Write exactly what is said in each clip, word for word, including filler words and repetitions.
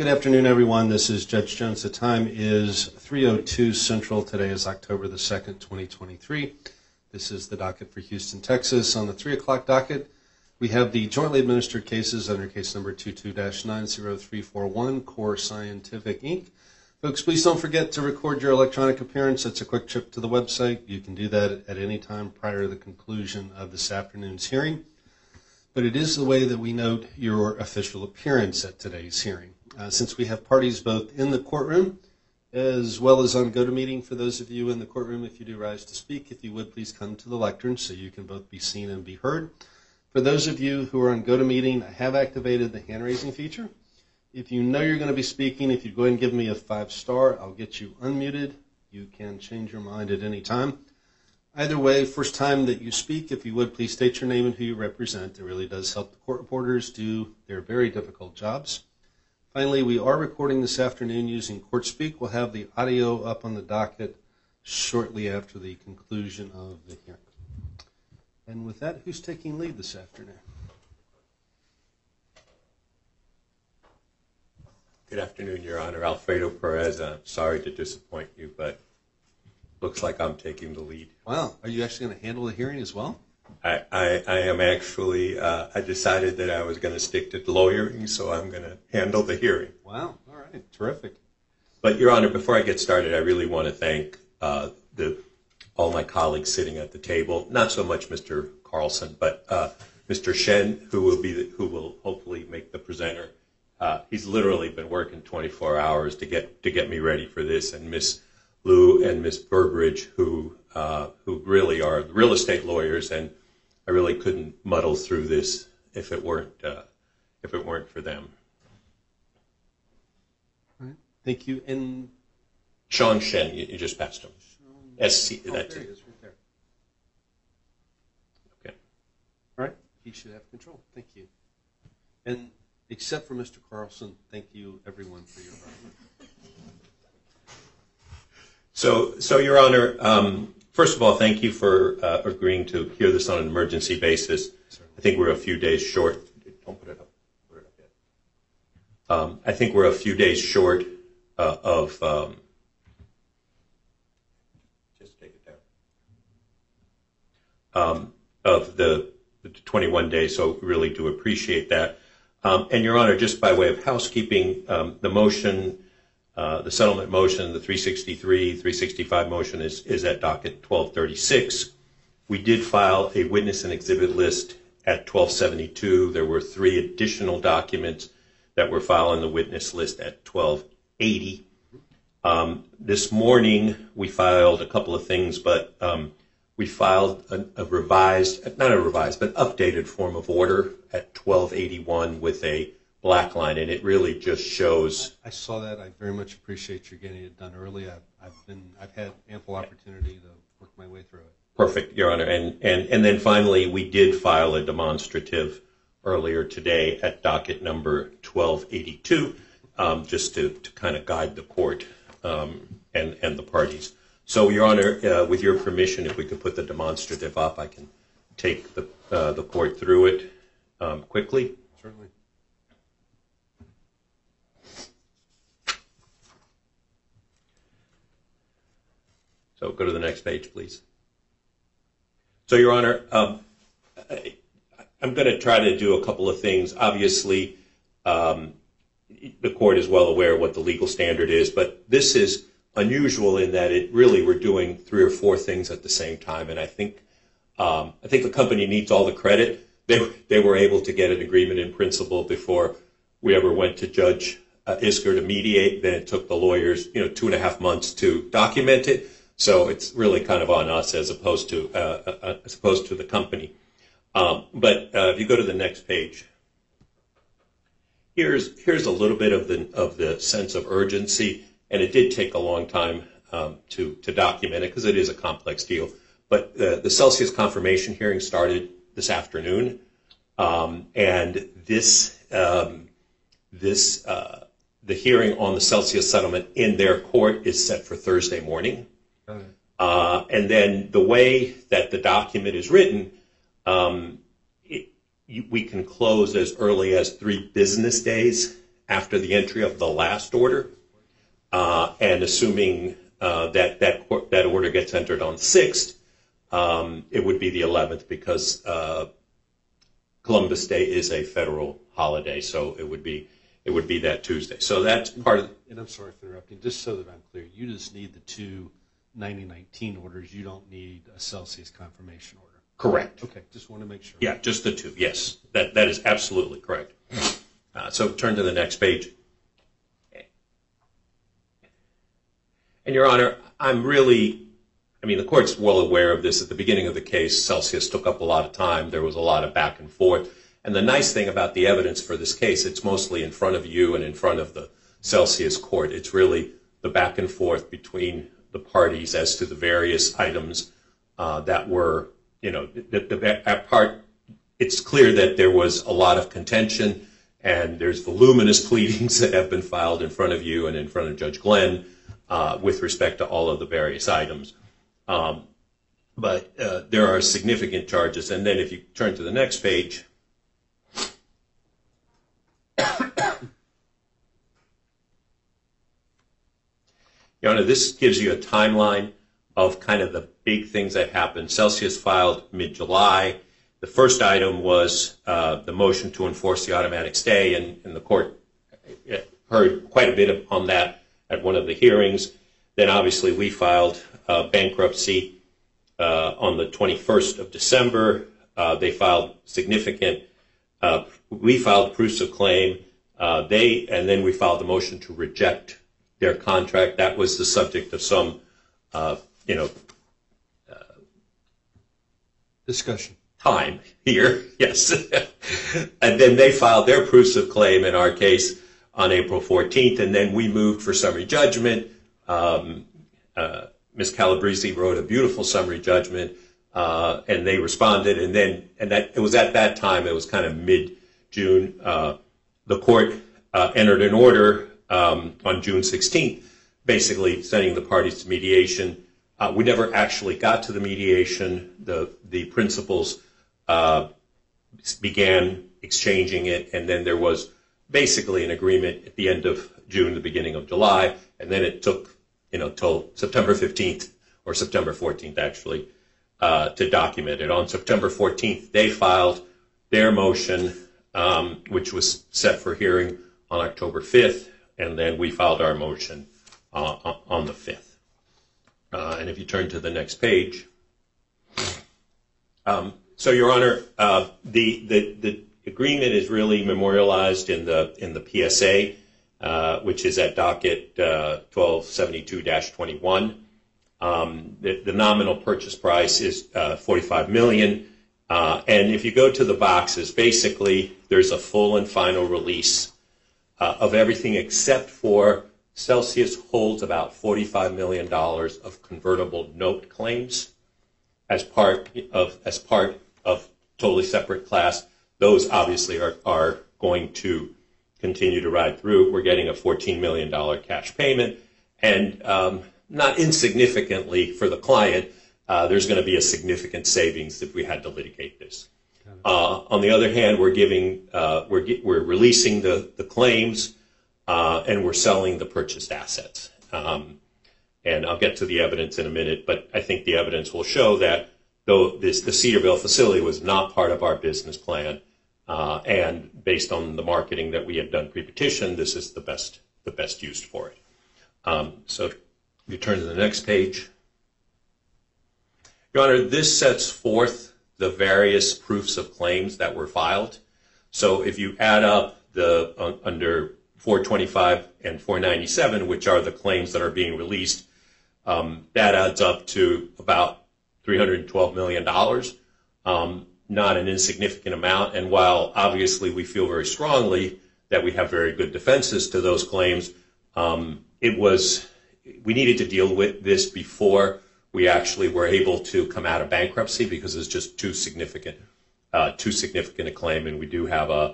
Good afternoon, everyone. This is Judge Jones. The time is three oh two Central. Today is October the second, twenty twenty-three. This is the docket for Houston, Texas. On the three o'clock docket, we have the jointly administered cases under case number two two dash nine zero three four one, Core Scientific, Incorporated. Folks, please don't forget to record your electronic appearance. That's a quick trip to the website. You can do that at any time prior to the conclusion of this afternoon's hearing. But it is the way that we note your official appearance at today's hearing. Uh, since we have parties both in the courtroom as well as on GoToMeeting, for those of you in the courtroom, if you do rise to speak, if you would please come to the lectern so you can both be seen and be heard. For those of you who are on GoToMeeting, I have activated the hand raising feature. If you know you're going to be speaking, if you go ahead and give me a five star, I'll get you unmuted. You can change your mind at any time. Either way, first time that you speak, if you would please state your name and who you represent. It really does help the court reporters do their very difficult jobs. Finally, we are recording this afternoon using Court Speak. We'll have the audio up on the docket shortly after the conclusion of the hearing. And with that, who's taking lead this afternoon? Good afternoon, Your Honor. Alfredo Perez. I'm sorry to disappoint you, but looks like I'm taking the lead. Wow. Are you actually going to handle the hearing as well? I, I, I am actually, uh, I decided that I was going to stick to lawyering, so I'm going to handle the hearing. Wow. All right. Terrific. But, Your Honor, before I get started, I really want to thank uh, the, all my colleagues sitting at the table, not so much Mister Carlson, but uh, Mister Shen, who will, be the, who will hopefully make the presenter. Uh, he's literally been working twenty-four hours to get, to get me ready for this, and Miz Liu and Miz Burbridge, who, uh, who really are real estate lawyers, and I really couldn't muddle through this if it weren't uh, if it weren't for them. All right. Thank you. And Sean Shen, you, you just passed him. S C. Oh, that's there it is, right there. Okay. All right. He should have control. Thank you. And except for Mister Carlson, thank you everyone for your argument. So, so Your Honor. Um, First of all, thank you for uh, agreeing to hear this on an emergency basis. Certainly. I think we're a few days short. Don't put it up. Put it up yet. Um, I think we're a few days short uh, of. Um, just take it down. Um, of the, the twenty-one day, so really do appreciate that. Um, and Your Honor, just by way of housekeeping, um, the motion. Uh, the settlement motion, the three sixty-three, three sixty-five motion is, is at docket twelve thirty-six. We did file a witness and exhibit list at twelve seventy-two. There were three additional documents that were filed on the witness list at twelve eighty. Um, this morning, we filed a couple of things, but um, we filed a, a revised, not a revised, but updated form of order at twelve eighty-one with a black line, and it really just shows. I, I saw that. I very much appreciate your getting it done early. I've, I've been, I've had ample opportunity to work my way through it. Perfect, Your Honor. And and and then finally, we did file a demonstrative earlier today at docket number twelve eighty-two, um, just to, to kind of guide the court um, and and the parties. So, Your Honor, uh, with your permission, if we could put the demonstrative up, I can take the uh, the court through it um, quickly. Certainly. So go to the next page, please. So, Your Honor, um, I, I'm going to try to do a couple of things. Obviously, um, the court is well aware of what the legal standard is, but this is unusual in that it really we're doing three or four things at the same time, and I think um, I think the company needs all the credit. They they were able to get an agreement in principle before we ever went to Judge uh, Isker to mediate. Then it took the lawyers, you know, two and a half months to document it. So it's really kind of on us as opposed to uh, as opposed to the company. Um, but uh, if you go to the next page, here's here's a little bit of the of the sense of urgency, and it did take a long time um, to to document it because it is a complex deal. But the, the Celsius confirmation hearing started this afternoon, um, and this um, this uh, the hearing on the Celsius settlement in their court is set for Thursday morning. Uh, and then the way that the document is written, um, it, you, we can close as early as three business days after the entry of the last order, uh, and assuming uh, that that that order gets entered on the sixth, um, it would be the eleventh because uh, Columbus Day is a federal holiday, so it would be it would be that Tuesday. So that's part of. And I'm sorry for interrupting. Just so that I'm clear, you just need the two ninety nineteen orders. You don't need a Celsius confirmation order. Correct. Okay, just want to make sure. Yeah, just the two, yes. That That is absolutely correct. Uh, so turn to the next page. And, Your Honor, I'm really, I mean, the court's well aware of this. At the beginning of the case, Celsius took up a lot of time. There was a lot of back and forth. And the nice thing about the evidence for this case, it's mostly in front of you and in front of the Celsius court. It's really the back and forth between the parties as to the various items uh, that were, you know, the, the, that part, it's clear that there was a lot of contention, and there's voluminous pleadings that have been filed in front of you and in front of Judge Glenn uh, with respect to all of the various items. Um, but uh, there are significant charges. And then if you turn to the next page, Your Honor, this gives you a timeline of kind of the big things that happened. Celsius filed mid-July. The first item was uh, the motion to enforce the automatic stay, and, and the court heard quite a bit on that at one of the hearings. Then obviously we filed uh, bankruptcy uh, on the twenty-first of December. Uh, they filed significant, uh, we filed proofs of claim. Uh, they, and then we filed the motion to reject their contract. That was the subject of some Uh, you know, uh, discussion time here, yes. And then they filed their proofs of claim in our case on April fourteenth, and then we moved for summary judgment. Um, uh, Miz Calabrese wrote a beautiful summary judgment, uh, and they responded, and then, and that, it was at that time, it was kind of mid-June, uh, the court uh, entered an order um, on June sixteenth, basically sending the parties to mediation. Uh, we never actually got to the mediation. The, the principals uh, began exchanging it, and then there was basically an agreement at the end of June, the beginning of July, and then it took, you know, till September fifteenth, or September fourteenth actually, uh, to document it. On September fourteenth, they filed their motion, um, which was set for hearing on October fifth, and then we filed our motion Uh, on the fifth. Uh, and if you turn to the next page. Um, so, Your Honor, uh, the, the, the agreement is really memorialized in the, in the P S A, uh, which is at docket uh, twelve seventy-two dash twenty-one. Um, the, the nominal purchase price is uh, forty-five million dollars. Uh, and if you go to the boxes, basically there's a full and final release uh, of everything except for Celsius holds about forty-five million dollars of convertible note claims as part of as part of totally separate class. Those obviously are, are going to continue to ride through. We're getting a fourteen million dollars cash payment, and um, not insignificantly for the client, uh, there's going to be a significant savings if we had to litigate this. Uh, on the other hand, we're giving uh, we're we're releasing the the claims. Uh, and we're selling the purchased assets. Um, and I'll get to the evidence in a minute, but I think the evidence will show that though this, the Cedarville facility was not part of our business plan, uh, and based on the marketing that we had done pre-petition, this is the best, the best use for it. Um, so if you turn to the next page. Your Honor, this sets forth the various proofs of claims that were filed. So if you add up the uh, under four twenty-five and four ninety-seven, which are the claims that are being released, um, that adds up to about three hundred twelve million dollars, um, not an insignificant amount. And while obviously we feel very strongly that we have very good defenses to those claims, um, it was, we needed to deal with this before we actually were able to come out of bankruptcy because it's just too significant, uh, too significant a claim, and we do have a,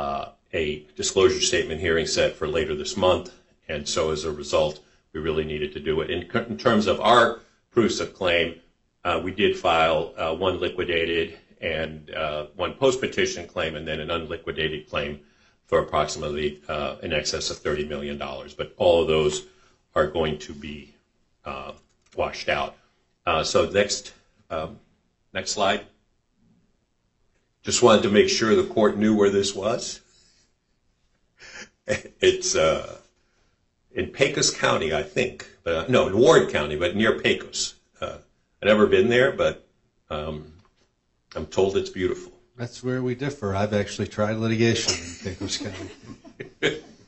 uh, a disclosure statement hearing set for later this month, and so as a result, we really needed to do it. In, in terms of our proofs of claim, uh, we did file uh, one liquidated and uh, one post-petition claim, and then an unliquidated claim for approximately uh, in excess of thirty million dollars. But all of those are going to be uh, washed out. Uh, so next, um, next slide. Just wanted to make sure the court knew where this was. It's uh, in Pecos County, I think. Uh, no, in Ward County, but near Pecos. Uh, I've never been there, but um, I'm told it's beautiful. That's where we differ. I've actually tried litigation in Pecos County.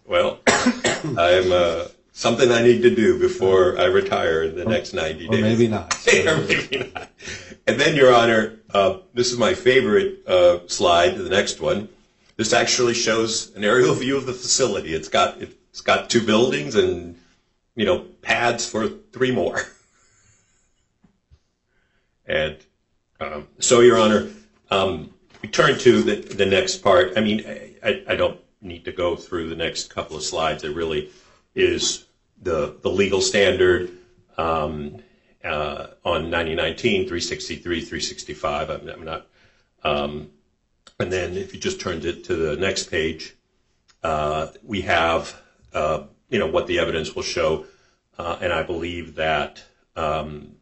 Well, I'm uh, something I need to do before I retire in the or, next ninety days. Or maybe not. So. Or maybe not. And then, Your Honor, uh, this is my favorite uh, slide, the next one. This actually shows an aerial view of the facility. It's got it's got two buildings and, you know, pads for three more. And um, so, Your Honor, um, we turn to the, the next part. I mean, I, I don't need to go through the next couple of slides. It really is the, the legal standard um, uh, on ninety nineteen, three sixty-three, three sixty-five. I'm, I'm not... Um, And then if you just turned it to the next page, uh, we have, uh, you know, what the evidence will show. Uh, and I believe that um,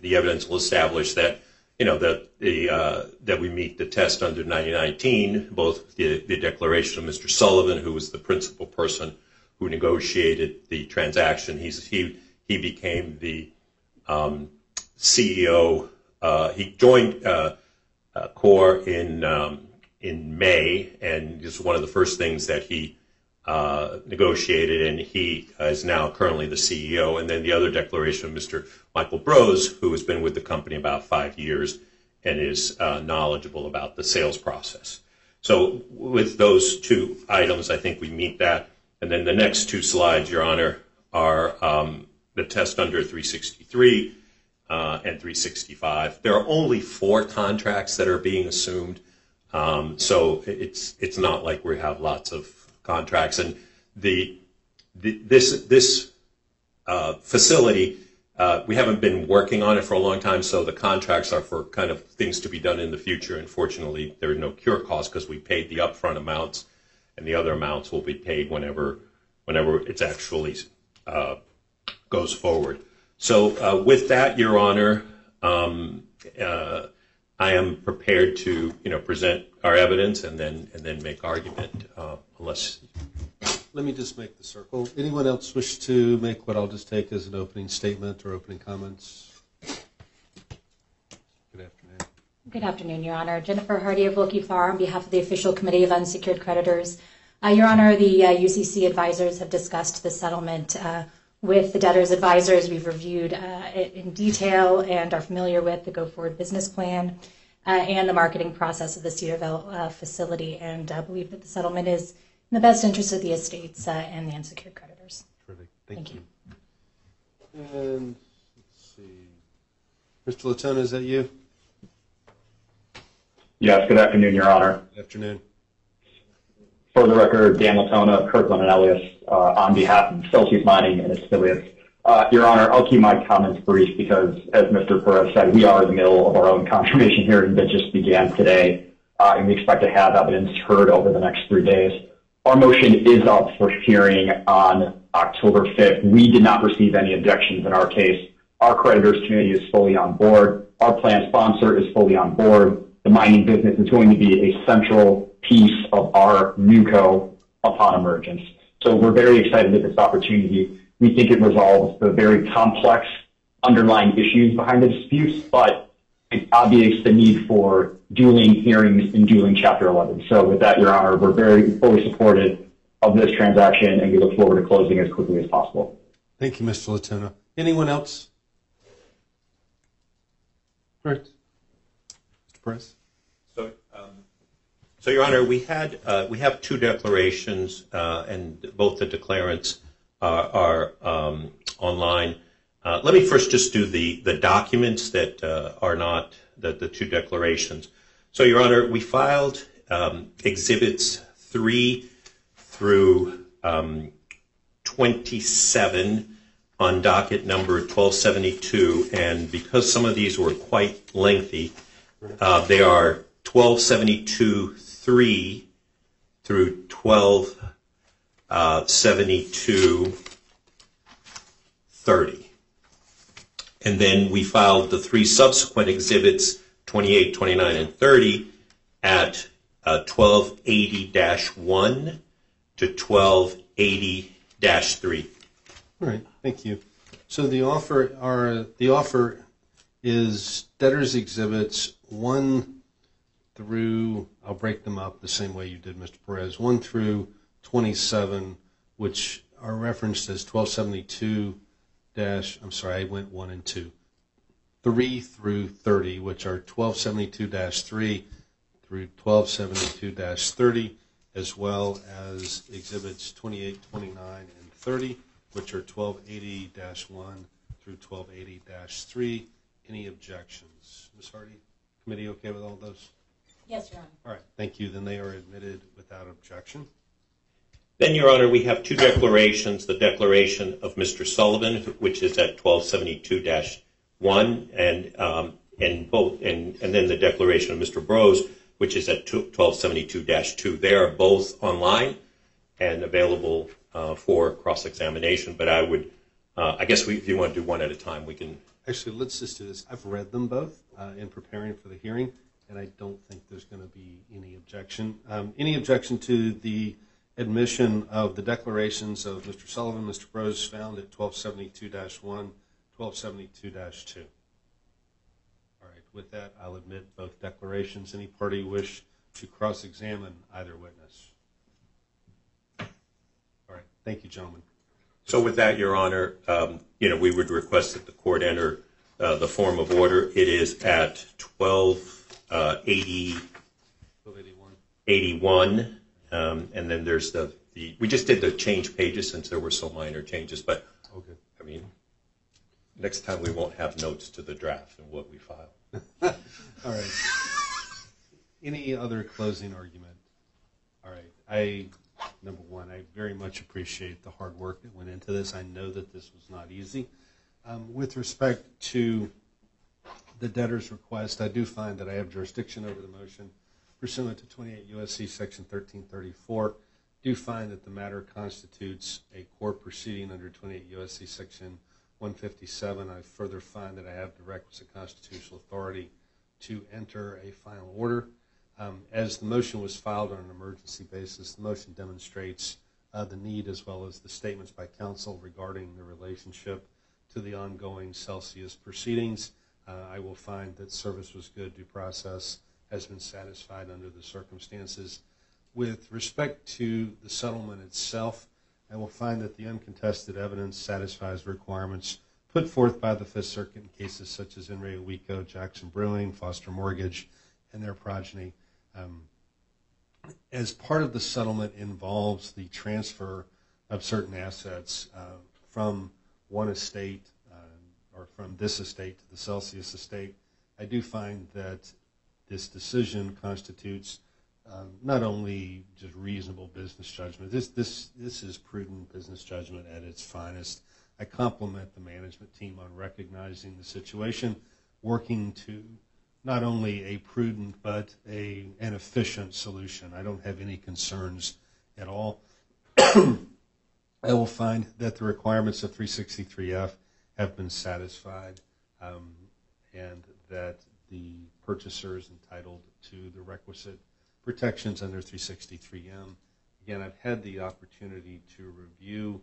the evidence will establish that, you know, that, the, uh, that we meet the test under ninety nineteen, both the, the declaration of Mister Sullivan, who was the principal person who negotiated the transaction. He's, he, he became the um, C E O. Uh, he joined uh, uh, Core in... Um, in May, and this is one of the first things that he uh, negotiated, and he uh, is now currently the C E O. And then the other declaration of Mister Michael Brose, who has been with the company about five years and is uh, knowledgeable about the sales process. So with those two items, I think we meet that. And then the next two slides, Your Honor, are um, the test under three sixty-three uh, and three sixty-five. There are only four contracts that are being assumed. Um, so it's it's not like we have lots of contracts, and the, the this this uh, facility uh, we haven't been working on it for a long time. So the contracts are for kind of things to be done in the future. Unfortunately, there are no cure costs because we paid the upfront amounts, and the other amounts will be paid whenever whenever it's actually uh, goes forward. So uh, with that, Your Honor. Um, uh, I am prepared to, you know, present our evidence and then and then make argument. Uh, unless, let me just make the circle. Anyone else wish to make what I'll just take as an opening statement or opening comments? Good afternoon. Good afternoon, Your Honor. Jennifer Hardy of Wilkie Farr on behalf of the Official Committee of Unsecured Creditors. Uh, Your Honor, the uh, U C C advisors have discussed the settlement uh, with the debtors' advisors. We've reviewed uh, it in detail and are familiar with the go-forward business plan uh, and the marketing process of the Cedarville uh, facility, and uh, believe that the settlement is in the best interest of the estates uh, and the unsecured creditors. Terrific. Thank, Thank you. you. And let's see. Mister Latona, is that you? Yes, good afternoon, Your Honor. Good afternoon. For the record, Dan Latona, Kirkland, and Elias uh, on behalf of Celsius Mining and its affiliates. Uh, Your Honor, I'll keep my comments brief because, as Mister Perez said, we are in the middle of our own confirmation hearing that just began today, uh, and we expect to have evidence heard over the next three days. Our motion is up for hearing on October fifth. We did not receive any objections in our case. Our creditors committee is fully on board. Our plan sponsor is fully on board. The mining business is going to be a central piece of our NewCo upon emergence. So we're very excited at this opportunity. We think it resolves the very complex underlying issues behind the disputes, but it obviates the need for dueling hearings and dueling Chapter eleven. So with that, Your Honor, we're very fully supportive of this transaction, and we look forward to closing as quickly as possible. Thank you, Mister Latona. Anyone else? Right. Mister Perez. So, Your Honor, we had uh, we have two declarations, uh, and both the declarants uh, are um, online. Uh, let me first just do the the documents that uh, are not the, the two declarations. So, Your Honor, we filed um, exhibits three through um, twenty-seven on docket number twelve seventy-two, and because some of these were quite lengthy, uh, they are twelve seventy-two. three through twelve seventy-two thirty. And then we filed the three subsequent exhibits, twenty-eight, twenty-nine, and thirty, at uh, twelve eighty dash one to twelve eighty dash three. All right, thank you. So the offer are the offer is debtors' exhibits one through, I'll break them up the same way you did, Mister Perez, one through twenty-seven, which are referenced as twelve seventy-two dash, I'm sorry, I went one and two, three through thirty, which are twelve seventy-two dash three through twelve seventy-two dash thirty, as well as exhibits twenty-eight, twenty-nine, and thirty, which are twelve eighty dash one through twelve eighty dash three. Any objections? Miz Hardy, committee okay with all those? Yes, Your Honor. All right, thank you. Then they are admitted without objection. Then, Your Honor, we have two declarations, the declaration of Mister Sullivan, which is at twelve seventy-two dash one, and um, and both, and, and then the declaration of Mister Brose, which is at twelve seventy-two dash two. They are both online and available uh, for cross-examination, but I would, uh, I guess we, if you want to do one at a time, we can. Actually, let's just do this. I've read them both uh, in preparing for the hearing, and I don't think there's going to be any objection. Um, any objection to the admission of the declarations of Mister Sullivan, Mister Brose, found at twelve seventy-two dash one, twelve seventy-two dash two. All right, with that, I'll admit both declarations. Any party wish to cross-examine either witness? All right, thank you, gentlemen. So with that, Your Honor, um, you know, we would request that the court enter uh, the form of order. It is at twelve eighty-one. Um, and then there's the, the, we just did the change pages since there were so minor changes, but, okay. I mean, next time we won't have notes to the draft and what we file. All right. Any other closing argument? All right. I, number one, I very much appreciate the hard work that went into this. I know that this was not easy. Um, with respect to the debtor's request, I do find that I have jurisdiction over the motion. Pursuant to twenty-eight U S C Section thirteen thirty-four, do find that the matter constitutes a core proceeding under twenty-eight U S C Section one fifty-seven. I further find that I have the requisite constitutional authority to enter a final order. Um, as the motion was filed on an emergency basis, the motion demonstrates uh, the need as well as the statements by counsel regarding the relationship to the ongoing Celsius proceedings. Uh, I will find that service was good, due process has been satisfied under the circumstances. With respect to the settlement itself, I will find that the uncontested evidence satisfies requirements put forth by the Fifth Circuit in cases such as In re Wico, Jackson Brewing, Foster Mortgage, and their progeny. Um, as part of the settlement involves the transfer of certain assets uh, from one estate uh, or from this estate to the Celsius estate, I do find that this decision constitutes um, not only just reasonable business judgment. This this this is prudent business judgment at its finest. I compliment the management team on recognizing the situation, working to not only a prudent but a an efficient solution. I don't have any concerns at all. I will find that the requirements of three sixty-three F have been satisfied, um, and that the purchaser is entitled to the requisite protections under three sixty-three M. Again, I've had the opportunity to review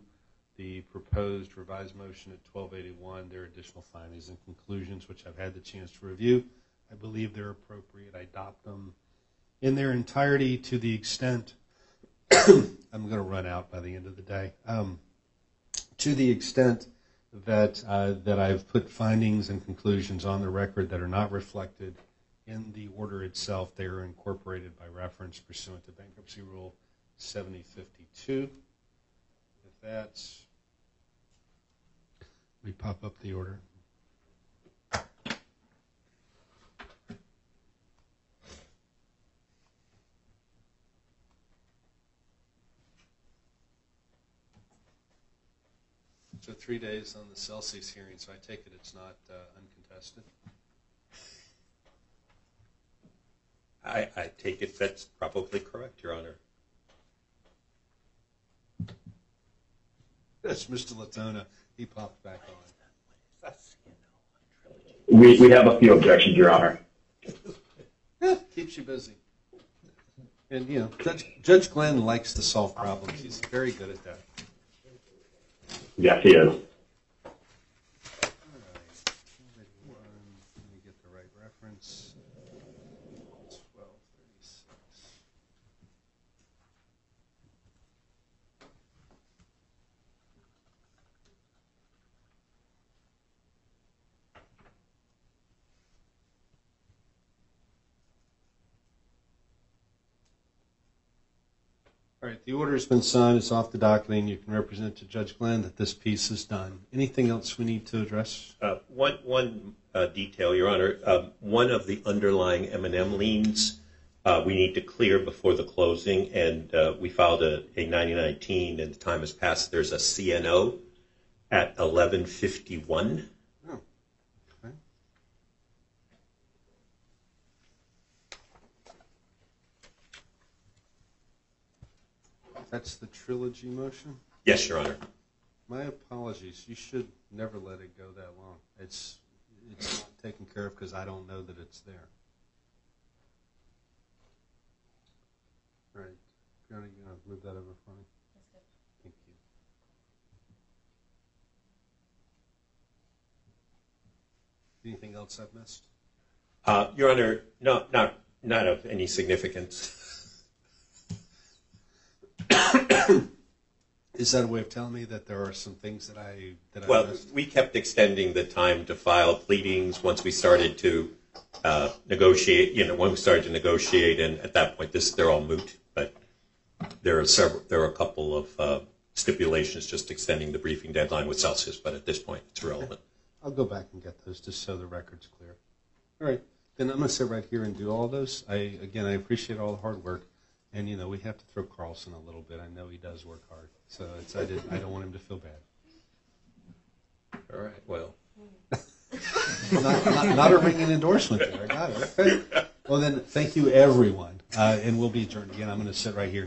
the proposed revised motion at twelve eighty-one. There are additional findings and conclusions which I've had the chance to review. I believe they're appropriate. I adopt them in their entirety to the extent I'm going to run out by the end of the day. Um, to the extent that uh, that I've put findings and conclusions on the record that are not reflected in the order itself, they are incorporated by reference pursuant to Bankruptcy Rule seventy fifty-two. If that's, we pop up the order. So three days on the Celsius hearing, so I take it it's not uh, uncontested? I, I take it that's probably correct, Your Honor. That's Mister Latona. He popped back on. We, we have a few objections, Your Honor. Keeps you busy. And, you know, Judge, Judge Glenn likes to solve problems. He's very good at that. Yes, he is. All right, the order has been signed. It's off the docket, and you can represent to Judge Glenn that this piece is done. Anything else we need to address? Uh, one one uh, detail, Your Honor. Um, one of the underlying M and M liens uh, we need to clear before the closing, and uh, we filed a, a ninety nineteen, and the time has passed. There's a C N O at eleven fifty-one. That's the trilogy motion? Yes, Your Honor. My apologies. You should never let it go that long. It's, it's not taken care of because I don't know that it's there. All right. If you want to move that over for me. Thank you. Anything else I've missed? Uh, Your Honor, no, not, not of any significance. Is that a way of telling me that there are some things that I that well, I missed? We kept extending the time to file pleadings once we started to uh, negotiate. You know, when we started to negotiate, and at that point, this they're all moot. But there are several. There are a couple of uh, stipulations just extending the briefing deadline with Celsius. But at this point, it's irrelevant. Okay. I'll go back and get those just so the record's clear. All right, then I'm going to sit right here and do all those. I again, I appreciate all the hard work. And, you know, we have to throw Carlson a little bit. I know he does work hard. So it's, I, did, I don't want him to feel bad. All right, well. not, not, not a ringing endorsement there. I got it. Okay. Well, then, thank you, everyone. Uh, and we'll be adjourned again. I'm going to sit right here.